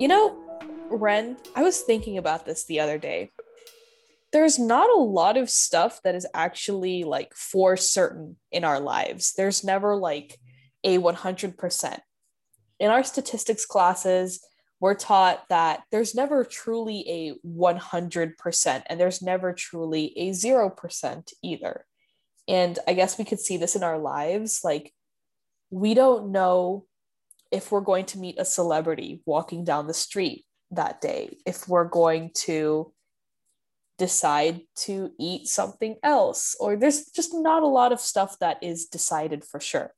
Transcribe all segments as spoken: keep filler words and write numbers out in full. You know, Ren, I was thinking about this the other day. There's not a lot of stuff that is actually like for certain in our lives. There's never like a one hundred percent. In our statistics classes, we're taught that there's never truly a one hundred percent and there's never truly a zero percent either. And I guess we could see this in our lives. Like, we don't know if we're going to meet a celebrity walking down the street that day, if we're going to decide to eat something else, or there's just not a lot of stuff that is decided for sure.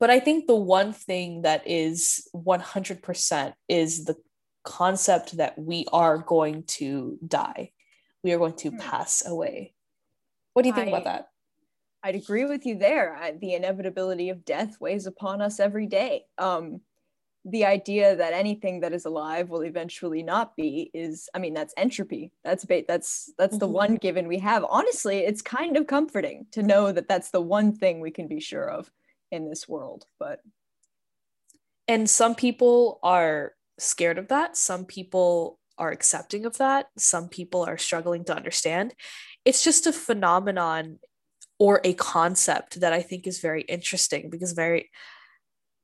But I think the one thing that is one hundred percent is the concept that we are going to die. We are going to pass away. What do you think I, about that? I'd agree with you there. I, the inevitability of death weighs upon us every day. Um, the idea that anything that is alive will eventually not be is, I mean, that's entropy. That's ba- that's that's mm-hmm. the one given we have. Honestly, it's kind of comforting to know that that's the one thing we can be sure of in this world. But and some people are scared of that. Some people are accepting of that. Some people are struggling to understand. It's just a phenomenon or a concept that I think is very interesting because very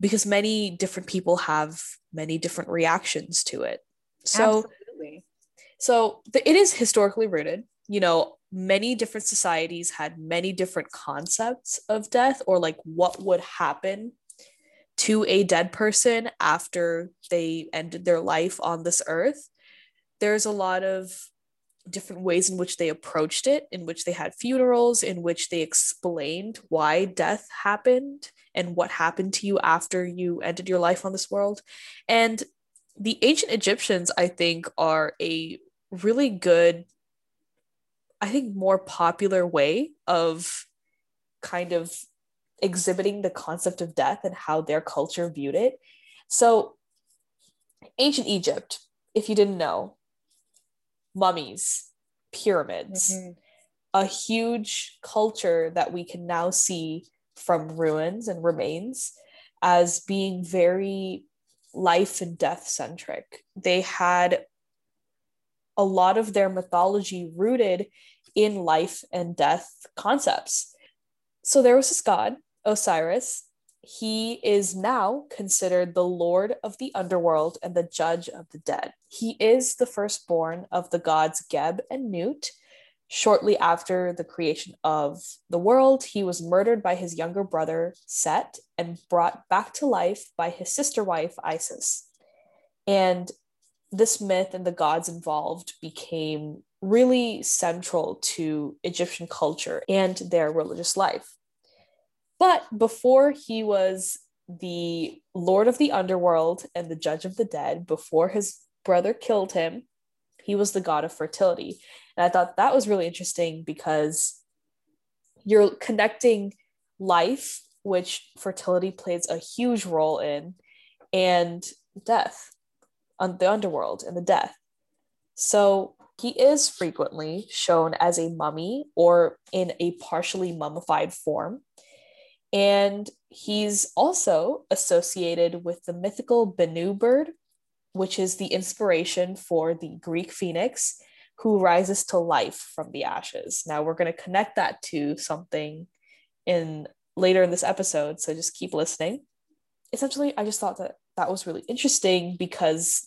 because many different people have many different reactions to it. So, Absolutely. so the, it is historically rooted. You know, many different societies had many different concepts of death, or like what would happen to a dead person after they ended their life on this earth. There's a lot of different ways in which they approached it, in which they had funerals, in which they explained why death happened and what happened to you after you ended your life on this world. And the ancient Egyptians, I think, are a really good, I think, more popular way of kind of exhibiting the concept of death and how their culture viewed it. So ancient Egypt, if you didn't know, mummies, pyramids, mm-hmm. a huge culture that we can now see from ruins and remains as being very life and death centric. They had a lot of their mythology rooted in life and death concepts. So there was this god, Osiris. He is now considered the lord of the underworld and the judge of the dead. He is the firstborn of the gods Geb and Newt. Shortly after the creation of the world, he was murdered by his younger brother, Set, and brought back to life by his sister wife, Isis. And this myth and the gods involved became really central to Egyptian culture and their religious life. But before he was the lord of the underworld and the judge of the dead, before his brother killed him, he was the god of fertility. And I thought that was really interesting because you're connecting life, which fertility plays a huge role in, and death, on the underworld and the death. So he is frequently shown as a mummy or in a partially mummified form. And he's also associated with the mythical Benu bird, which is the inspiration for the Greek phoenix, who rises to life from the ashes. Now we're going to connect that to something in later in this episode, so just keep listening. Essentially, I just thought that that was really interesting because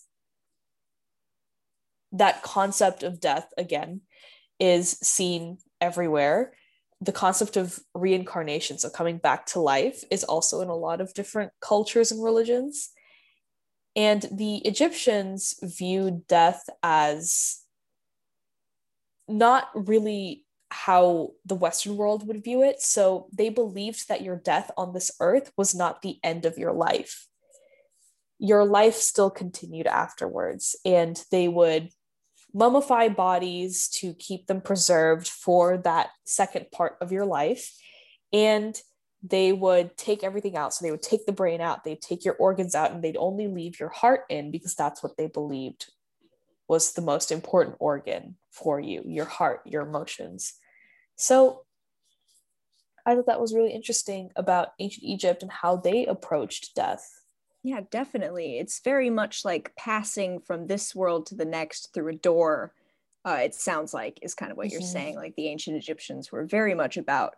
that concept of death, again, is seen everywhere. The concept of reincarnation, so coming back to life, is also in a lot of different cultures and religions. And the Egyptians viewed death as not really how the Western world would view it. So they believed that your death on this earth was not the end of your life. Your life still continued afterwards, and they would mummify bodies to keep them preserved for that second part of your life. And they would take everything out. So they would take the brain out, they'd take your organs out, and they'd only leave your heart in because that's what they believed was the most important organ for you, your heart, your emotions. So I thought that was really interesting about ancient Egypt and how they approached death. Yeah, definitely. It's very much like passing from this world to the next through a door. Uh, it sounds like is kind of what mm-hmm. you're saying. Like the ancient Egyptians were very much about,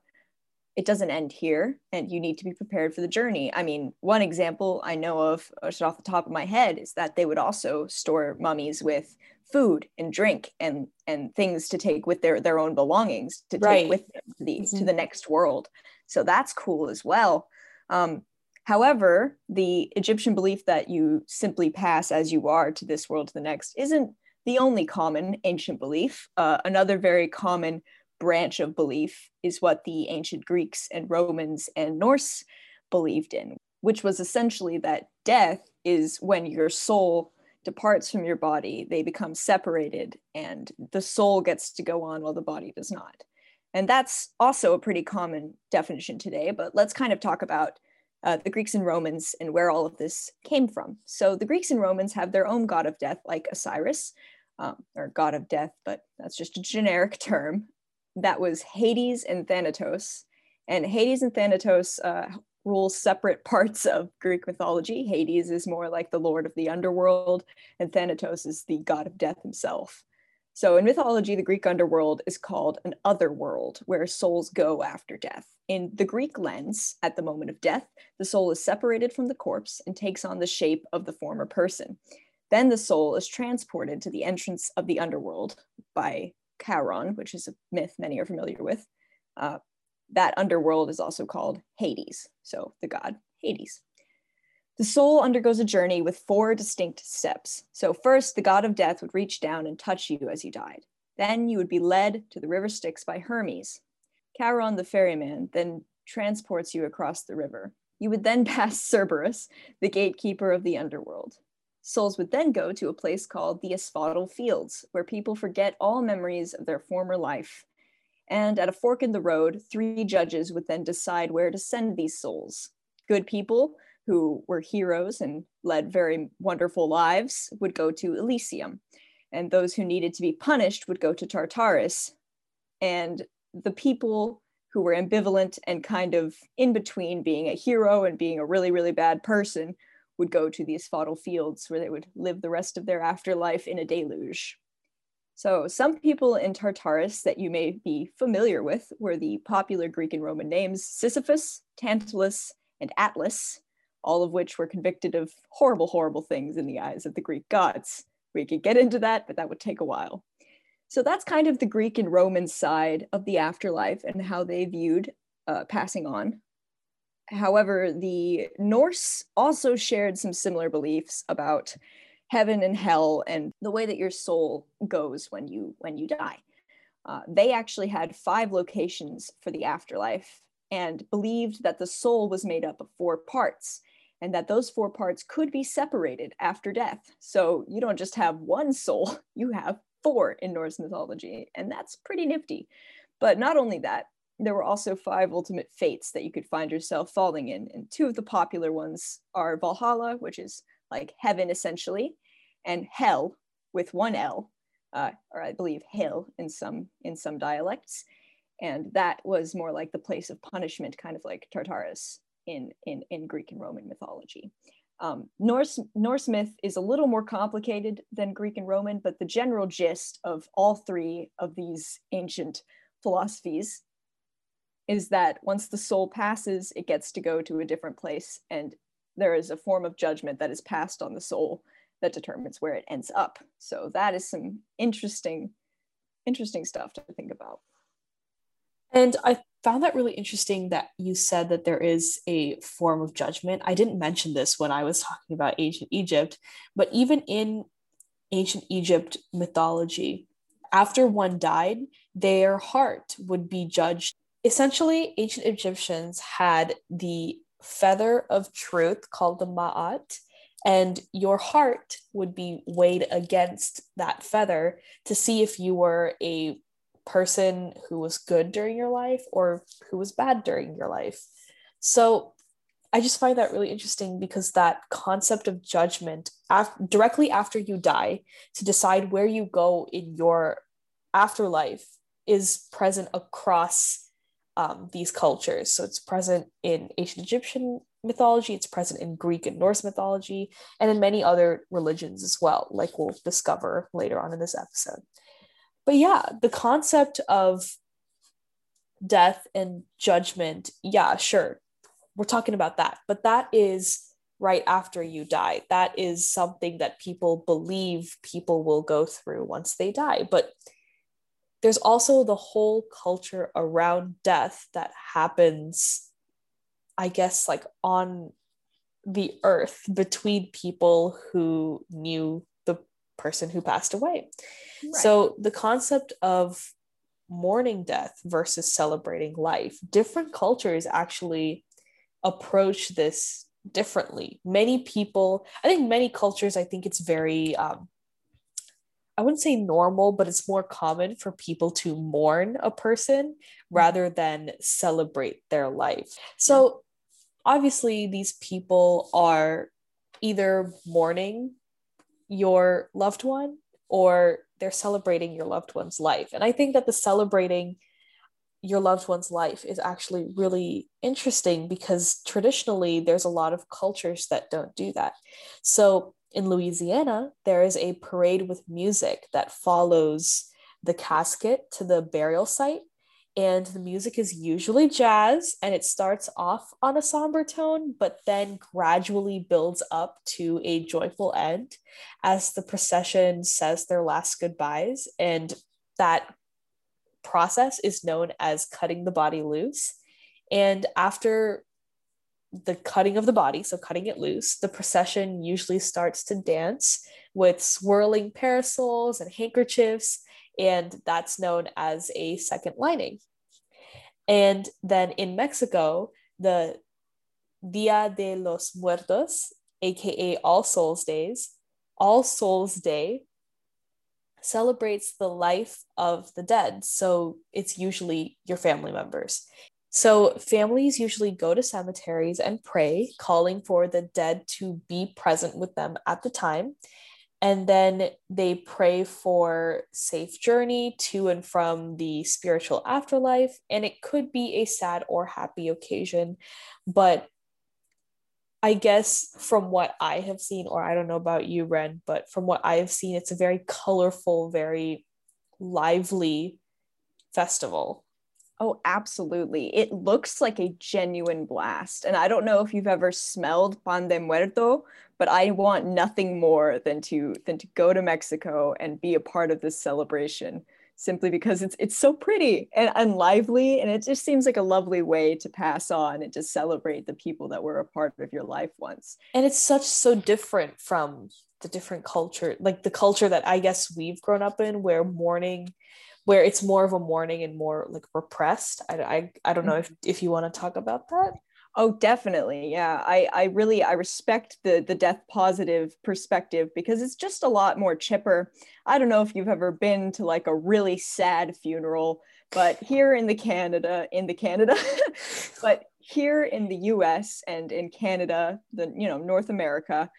it doesn't end here and you need to be prepared for the journey. I mean, one example I know of just off the top of my head is that they would also store mummies with food and drink and and things to take with their, their own belongings to right. take with them to the, mm-hmm. to the next world. So that's cool as well. Um, however, the Egyptian belief that you simply pass as you are to this world to the next isn't the only common ancient belief. Uh, another very common branch of belief is what the ancient Greeks and Romans and Norse believed in, which was essentially that death is when your soul departs from your body, they become separated, and the soul gets to go on while the body does not. And that's also a pretty common definition today, but let's kind of talk about uh, the Greeks and Romans and where all of this came from. So the Greeks and Romans have their own god of death, like Osiris, um, or god of death, but that's just a generic term. That was Hades and Thanatos. And Hades and Thanatos uh, rule separate parts of Greek mythology. Hades is more like the lord of the underworld, and Thanatos is the god of death himself. So in mythology, the Greek underworld is called an otherworld, where souls go after death. In the Greek lens, at the moment of death, the soul is separated from the corpse and takes on the shape of the former person. Then the soul is transported to the entrance of the underworld by Charon, which is a myth many are familiar with. Uh, that underworld is also called Hades, so the god Hades. The soul undergoes a journey with four distinct steps. So first, the god of death would reach down and touch you as you died. Then you would be led to the river Styx by Hermes. Charon the ferryman then transports you across the river. You would then pass Cerberus, the gatekeeper of the underworld. Souls would then go to a place called the Asphodel Fields, where people forget all memories of their former life. And at a fork in the road, three judges would then decide where to send these souls. Good people, who were heroes and led very wonderful lives, would go to Elysium. And those who needed to be punished would go to Tartarus. And the people who were ambivalent and kind of in between being a hero and being a really, really bad person would go to the Asphodel Fields, where they would live the rest of their afterlife in a deluge. So some people in Tartarus that you may be familiar with were the popular Greek and Roman names Sisyphus, Tantalus, and Atlas, all of which were convicted of horrible, horrible things in the eyes of the Greek gods. We could get into that, but that would take a while. So that's kind of the Greek and Roman side of the afterlife and how they viewed uh, passing on. However, the Norse also shared some similar beliefs about heaven and hell and the way that your soul goes when you when you die. Uh, they actually had five locations for the afterlife and believed that the soul was made up of four parts and that those four parts could be separated after death. So you don't just have one soul, you have four in Norse mythology, and that's pretty nifty. But not only that, there were also five ultimate fates that you could find yourself falling in. And two of the popular ones are Valhalla, which is like heaven essentially, and hell with one L, uh, or I believe hill in some, in some dialects. And that was more like the place of punishment, kind of like Tartarus in, in, in Greek and Roman mythology. Um, Norse, Norse myth is a little more complicated than Greek and Roman, but the general gist of all three of these ancient philosophies is that once the soul passes, it gets to go to a different place, and there is a form of judgment that is passed on the soul that determines where it ends up. So that is some interesting, interesting stuff to think about. And I found that really interesting that you said that there is a form of judgment. I didn't mention this when I was talking about ancient Egypt, but even in ancient Egypt mythology, after one died, their heart would be judged. Essentially, ancient Egyptians had the feather of truth called the Ma'at, and your heart would be weighed against that feather to see if you were a person who was good during your life or who was bad during your life. So I just find that really interesting because that concept of judgment af- directly after you die to decide where you go in your afterlife is present across Um, these cultures. So it's present in ancient Egyptian mythology. It's present in Greek and Norse mythology and in many other religions as well, like we'll discover later on in this episode. But yeah, the concept of death and judgment, yeah, sure, we're talking about that, but that is right after you die. That is something that people believe people will go through once they die. But there's also the whole culture around death that happens, I guess, like on the earth between people who knew the person who passed away. Right. So the concept of mourning death versus celebrating life, different cultures actually approach this differently. Many people, I think many cultures, I think it's very, um, I wouldn't say normal, but it's more common for people to mourn a person rather than celebrate their life. So obviously these people are either mourning your loved one or they're celebrating your loved one's life. And I think that the celebrating your loved one's life is actually really interesting because traditionally there's a lot of cultures that don't do that. So in Louisiana, there is a parade with music that follows the casket to the burial site. And the music is usually jazz, and it starts off on a somber tone, but then gradually builds up to a joyful end as the procession says their last goodbyes. And that process is known as cutting the body loose. And after the cutting of the body, so cutting it loose, the procession usually starts to dance with swirling parasols and handkerchiefs. And that's known as a second lining. And then in Mexico, the Día de los Muertos, aka All Souls Days, All Souls Day, celebrates the life of the dead. So it's usually your family members. So families usually go to cemeteries and pray, calling for the dead to be present with them at the time. And then they pray for safe journey to and from the spiritual afterlife. And it could be a sad or happy occasion. But I guess from what I have seen, or I don't know about you, Ren, but from what I have seen, it's a very colorful, very lively festival. Oh, absolutely. It looks like a genuine blast. And I don't know if you've ever smelled pan de muerto, but I want nothing more than to than to go to Mexico and be a part of this celebration, simply because it's it's so pretty and, and lively. And it just seems like a lovely way to pass on and to celebrate the people that were a part of your life once. And it's such so different from the different culture, like the culture that I guess we've grown up in, where mourning where it's more of a mourning and more like repressed. I, I, I don't know if, if you want to talk about that. Oh, definitely. Yeah. I, I really, I respect the, the death positive perspective because it's just a lot more chipper. I don't know if you've ever been to like a really sad funeral, but here in the Canada, in the Canada, but here in the U S and in Canada, the, you know, North America,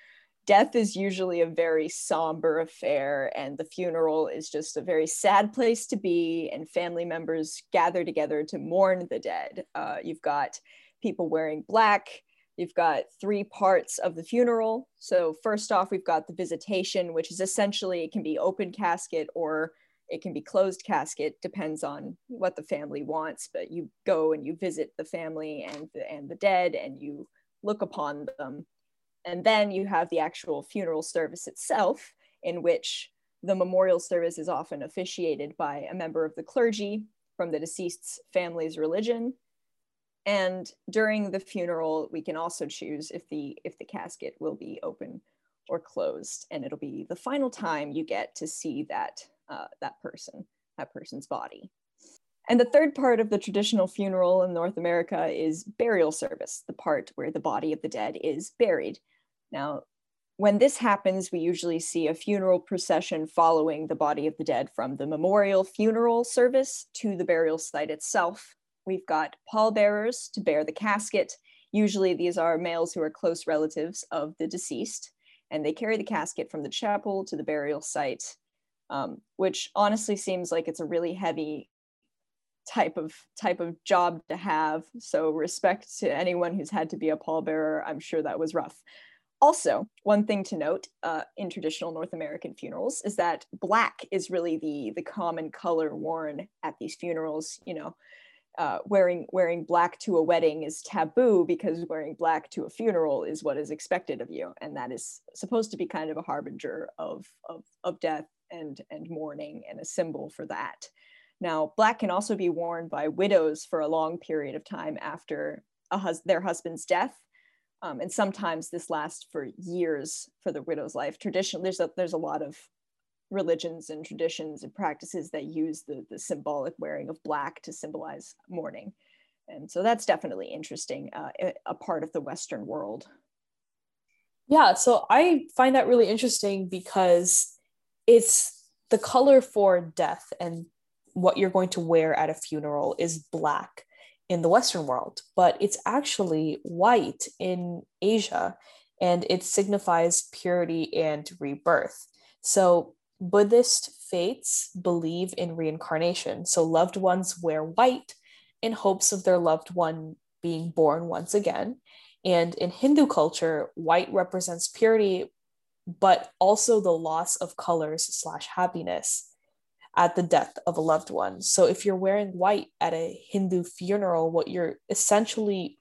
death is usually a very somber affair, and the funeral is just a very sad place to be, and family members gather together to mourn the dead. Uh, you've got people wearing black. You've got three parts of the funeral. So first off, we've got the visitation, which is essentially, it can be open casket or it can be closed casket, depends on what the family wants, but you go and you visit the family and the, and the dead, and you look upon them. And then you have the actual funeral service itself, in which the memorial service is often officiated by a member of the clergy from the deceased's family's religion. And during the funeral, we can also choose if the, if the casket will be open or closed. And it'll be the final time you get to see that, uh, that person, that person's body. And the third part of the traditional funeral in North America is burial service, the part where the body of the dead is buried. Now, when this happens, we usually see a funeral procession following the body of the dead from the memorial funeral service to the burial site itself. We've got pallbearers to bear the casket. Usually these are males who are close relatives of the deceased, and they carry the casket from the chapel to the burial site, um, which honestly seems like it's a really heavy type of type of job to have. So respect to anyone who's had to be a pallbearer. I'm sure that was rough. Also, one thing to note uh, in traditional North American funerals is that black is really the the common color worn at these funerals. You know, uh, wearing wearing black to a wedding is taboo because wearing black to a funeral is what is expected of you, and that is supposed to be kind of a harbinger of of, of death and and mourning and a symbol for that. Now, black can also be worn by widows for a long period of time after a hus- their husband's death. Um, and sometimes this lasts for years for the widow's life. Tradition, there's a, there's a lot of religions and traditions and practices that use the, the symbolic wearing of black to symbolize mourning. And so that's definitely interesting, uh, a part of the Western world. Yeah, so I find that really interesting because it's the color for death, and what you're going to wear at a funeral is black in the Western world, but it's actually white in Asia, and it signifies purity and rebirth. So Buddhist faiths believe in reincarnation. So loved ones wear white in hopes of their loved one being born once again. And in Hindu culture, white represents purity, but also the loss of colors slash happiness at the death of a loved one. So if you're wearing white at a Hindu funeral, what you're essentially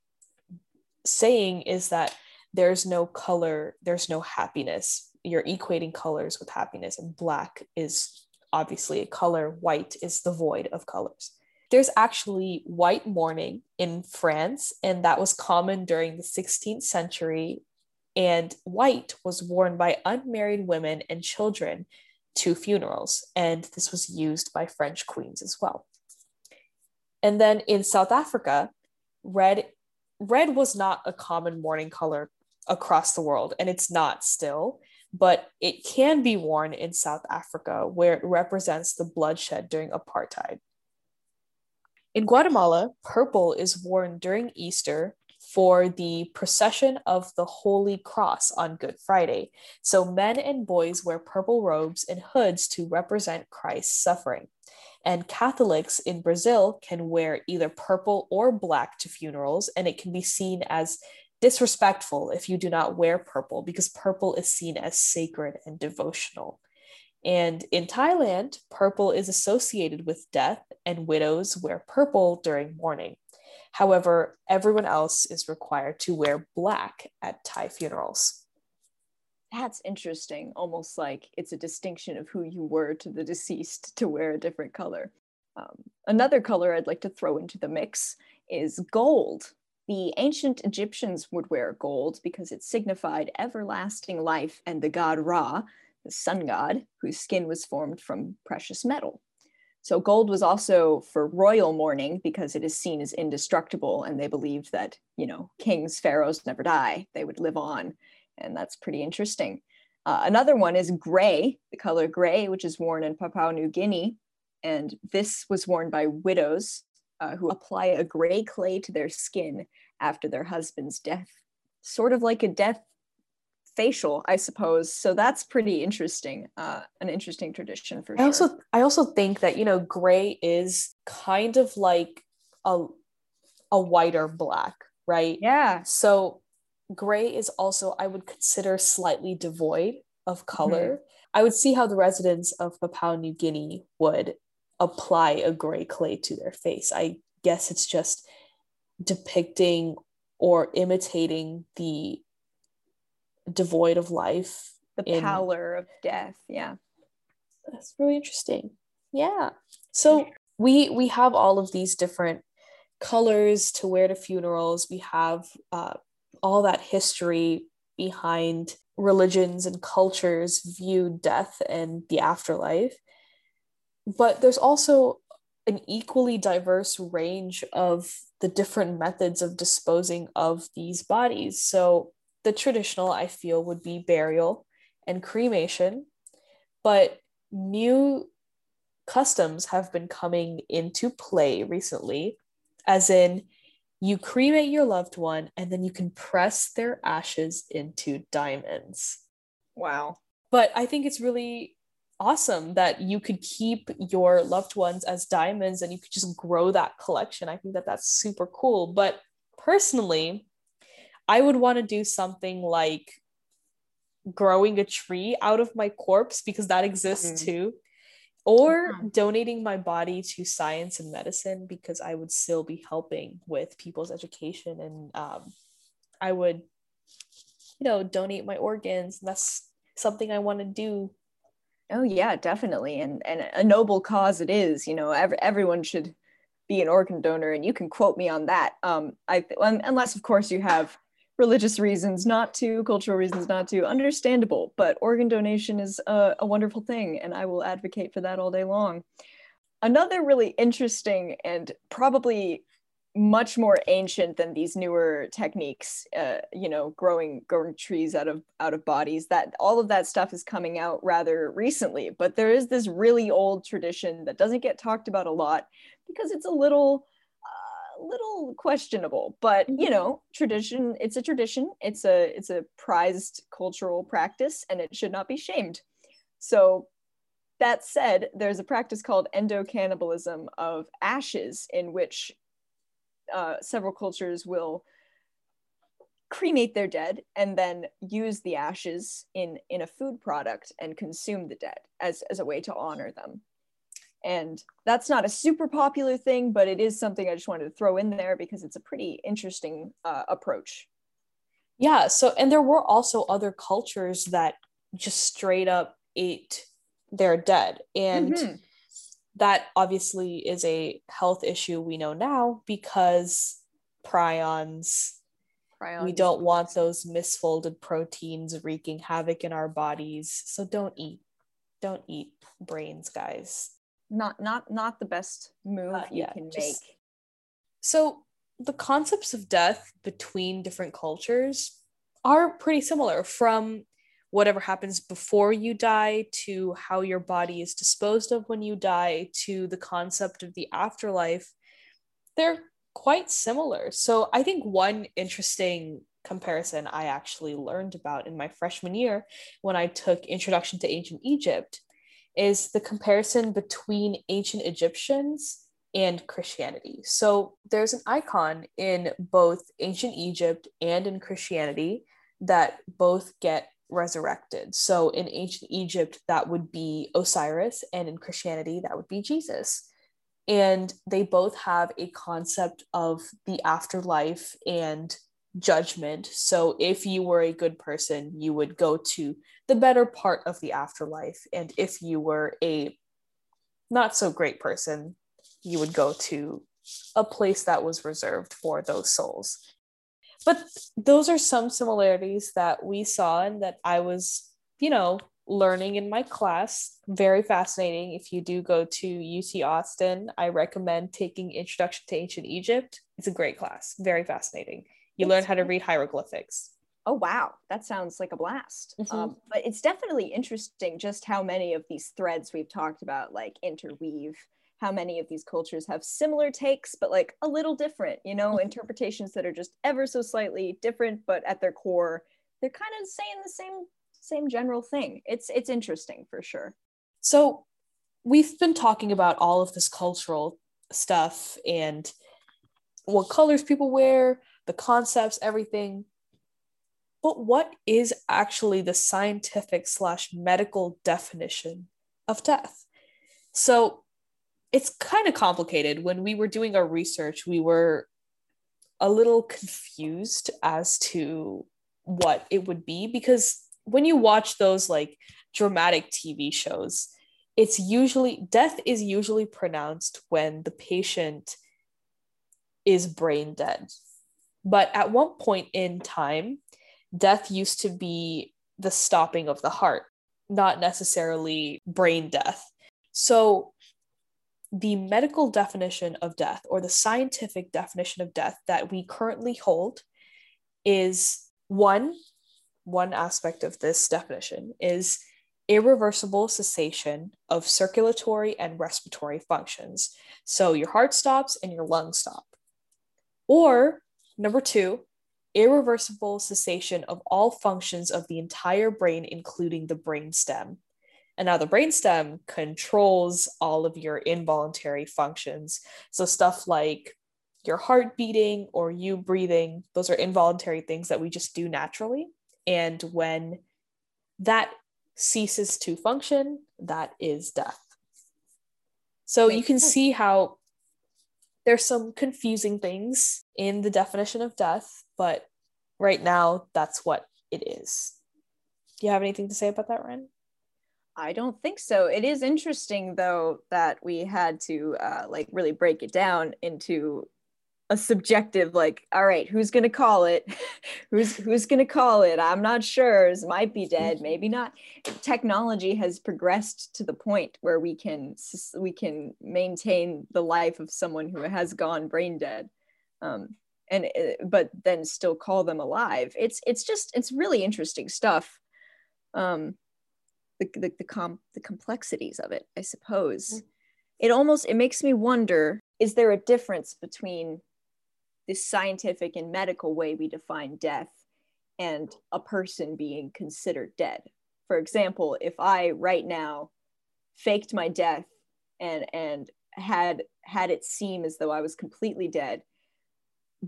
saying is that there's no color, there's no happiness. You're equating colors with happiness, and black is obviously a color, white is the void of colors. There's actually white mourning in France, and that was common during the sixteenth century, and white was worn by unmarried women and children to funerals, and this was used by French queens as well. And then in South Africa, red red was not a common mourning color across the world, and it's not still, but it can be worn in South Africa, where it represents the bloodshed during apartheid. In Guatemala, purple is worn during Easter for the procession of the Holy Cross on Good Friday. So men and boys wear purple robes and hoods to represent Christ's suffering. And Catholics in Brazil can wear either purple or black to funerals, and it can be seen as disrespectful if you do not wear purple, because purple is seen as sacred and devotional. And in Thailand, purple is associated with death, and widows wear purple during mourning. However, everyone else is required to wear black at Thai funerals. That's interesting. Almost like it's a distinction of who you were to the deceased to wear a different color. Um, another color I'd like to throw into the mix is gold. The ancient Egyptians would wear gold because it signified everlasting life and the god Ra, the sun god, whose skin was formed from precious metal. So gold was also for royal mourning because it is seen as indestructible, and they believed that, you know, kings, pharaohs never die, they would live on. And that's pretty interesting. Uh, another one is gray, the color gray, which is worn in Papua New Guinea. And this was worn by widows uh, who apply a gray clay to their skin after their husband's death, sort of like a death facial, I suppose. So that's pretty interesting, uh, an interesting tradition for I sure. Also, I also think that, you know, gray is kind of like a, a white or black, right? Yeah. So gray is also, I would consider, slightly devoid of color. Mm-hmm. I would see how the residents of Papua New Guinea would apply a gray clay to their face. I guess it's just depicting or imitating the devoid of life, the pallor of death. Yeah, that's really interesting. Yeah, so we we have all of these different colors to wear to funerals. We have uh, all that history behind religions and cultures view death and the afterlife, but there's also an equally diverse range of the different methods of disposing of these bodies. So the traditional, I feel, would be burial and cremation, but new customs have been coming into play recently, as in you cremate your loved one and then you can press their ashes into diamonds. Wow. But I think it's really awesome that you could keep your loved ones as diamonds and you could just grow that collection. I think that that's super cool. But personally, I would want to do something like growing a tree out of my corpse, because that exists mm-hmm. too, or mm-hmm. donating my body to science and medicine, because I would still be helping with people's education, and um, I would, you know, donate my organs. That's something I want to do. Oh yeah, definitely. And and a noble cause it is, you know, every, everyone should be an organ donor, and you can quote me on that. Um, I unless of course you have religious reasons not to, cultural reasons not to, understandable, but organ donation is a, a wonderful thing, and I will advocate for that all day long. Another really interesting and probably much more ancient than these newer techniques, uh, you know, growing growing trees out of out of bodies, that all of that stuff is coming out rather recently. But there is this really old tradition that doesn't get talked about a lot because it's a little uh, little questionable. But you know, tradition, it's a tradition. It's a it's a prized cultural practice, and it should not be shamed. So. That said, there's a practice called endocannibalism of ashes, in which Uh, several cultures will cremate their dead and then use the ashes in in a food product and consume the dead as, as a way to honor them. And that's not a super popular thing, but it is something I just wanted to throw in there because it's a pretty interesting uh, approach. Yeah, so, and there were also other cultures that just straight up ate their dead, and mm-hmm. that obviously is a health issue we know now, because prions, prions. We don't want those misfolded proteins wreaking havoc in our bodies. So don't eat, don't eat brains, guys. Not, not, not the best move uh, you yeah, can just, make. So the concepts of death between different cultures are pretty similar, from whatever happens before you die, to how your body is disposed of when you die, to the concept of the afterlife. They're quite similar. So I think one interesting comparison I actually learned about in my freshman year when I took Introduction to Ancient Egypt is the comparison between ancient Egyptians and Christianity. So there's an icon in both ancient Egypt and in Christianity that both get resurrected. So in ancient Egypt, that would be Osiris, and in Christianity, that would be Jesus. And they both have a concept of the afterlife and judgment. So if you were a good person, you would go to the better part of the afterlife, and if you were a not so great person, you would go to a place that was reserved for those souls. But those are some similarities that we saw and that I was, you know, learning in my class. Very fascinating. If you do go to U T Austin, I recommend taking Introduction to Ancient Egypt. It's a great class. Very fascinating. You it's learn how to read hieroglyphics. Oh, wow. That sounds like a blast. Mm-hmm. Um, but it's definitely interesting just how many of these threads we've talked about, like, interweave. How many of these cultures have similar takes, but like a little different, you know, interpretations that are just ever so slightly different, but at their core, they're kind of saying the same, same general thing. It's, it's interesting for sure. So we've been talking about all of this cultural stuff and what colors people wear, the concepts, everything. But what is actually the scientific slash medical definition of death? So it's kind of complicated. When we were doing our research, we were a little confused as to what it would be, because when you watch those like dramatic T V shows, it's usually, death is usually pronounced when the patient is brain dead. But at one point in time, death used to be the stopping of the heart, not necessarily brain death. So the medical definition of death, or the scientific definition of death that we currently hold, is one, one aspect of this definition is irreversible cessation of circulatory and respiratory functions. So your heart stops and your lungs stop. Or number two, irreversible cessation of all functions of the entire brain, including the brainstem. And now the brainstem controls all of your involuntary functions. So stuff like your heart beating or you breathing, those are involuntary things that we just do naturally. And when that ceases to function, that is death. So you can see how there's some confusing things in the definition of death, but right now that's what it is. Do you have anything to say about that, Ren? I don't think so. It is interesting, though, that we had to uh, like really break it down into a subjective, like, all right, who's going to call it? who's who's going to call it? I'm not sure. It might be dead, maybe not. Technology has progressed to the point where we can we can maintain the life of someone who has gone brain dead, um, and but then still call them alive. It's it's just it's really interesting stuff. Um, the the the, com- the complexities of it, I suppose. It almost it makes me wonder: is there a difference between the scientific and medical way we define death and a person being considered dead? For example, if I right now faked my death and and had had it seem as though I was completely dead,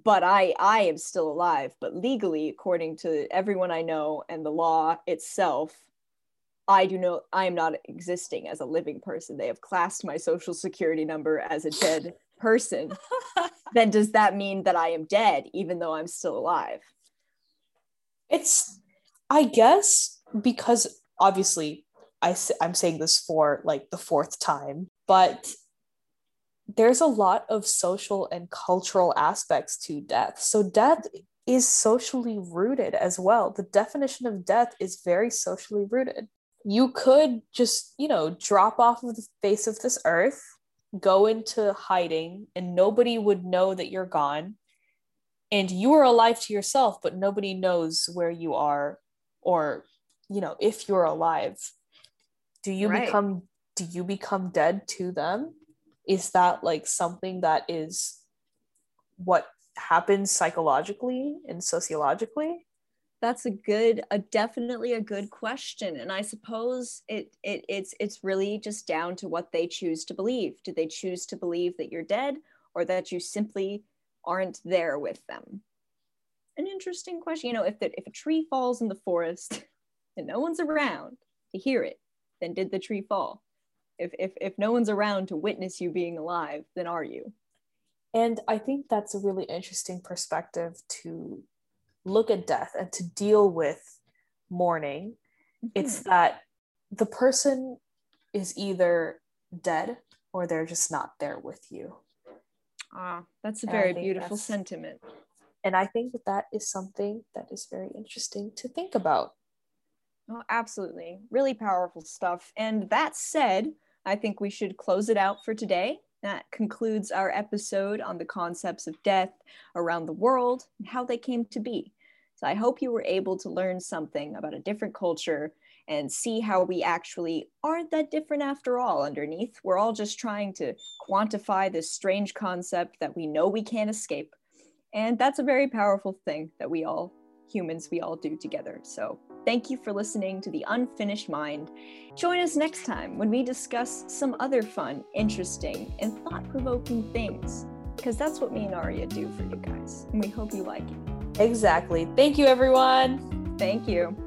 but I I am still alive, but legally, according to everyone I know and the law itself, I do know I am not existing as a living person. They have classed my social security number as a dead person. Then does that mean that I am dead, even though I'm still alive? It's, I guess, because obviously I, I'm saying this for like the fourth time, but there's a lot of social and cultural aspects to death. So death is socially rooted as well. The definition of death is very socially rooted. You could just, you know, drop off of the face of this earth, go into hiding, and nobody would know that you're gone. And you are alive to yourself, but nobody knows where you are or, you know, if you're alive. Do you Right. become, do you become dead to them? Is that like something that is what happens psychologically and sociologically? That's a good, a definitely a good question. And I suppose it, it it's it's really just down to what they choose to believe. Do they choose to believe that you're dead or that you simply aren't there with them? An interesting question. You know, if, the, if a tree falls in the forest and no one's around to hear it, then did the tree fall? If, if, if no one's around to witness you being alive, then are you? And I think that's a really interesting perspective to look at death and to deal with mourning. Mm-hmm. It's that the person is either dead or they're just not there with you. Ah, that's a very beautiful sentiment. And I think that that is something that is very interesting to think about. Oh, absolutely. Really powerful stuff. And that said, I think we should close it out for today. That concludes our episode on the concepts of death around the world and how they came to be. So I hope you were able to learn something about a different culture and see how we actually aren't that different after all underneath. We're all just trying to quantify this strange concept that we know we can't escape. And that's a very powerful thing that we all humans, we all do together. So thank you for listening to The Unfinished Mind. Join us next time when we discuss some other fun, interesting, and thought-provoking things, because that's what me and Arya do for you guys, and we hope you like it. Exactly. Thank you, everyone. Thank you.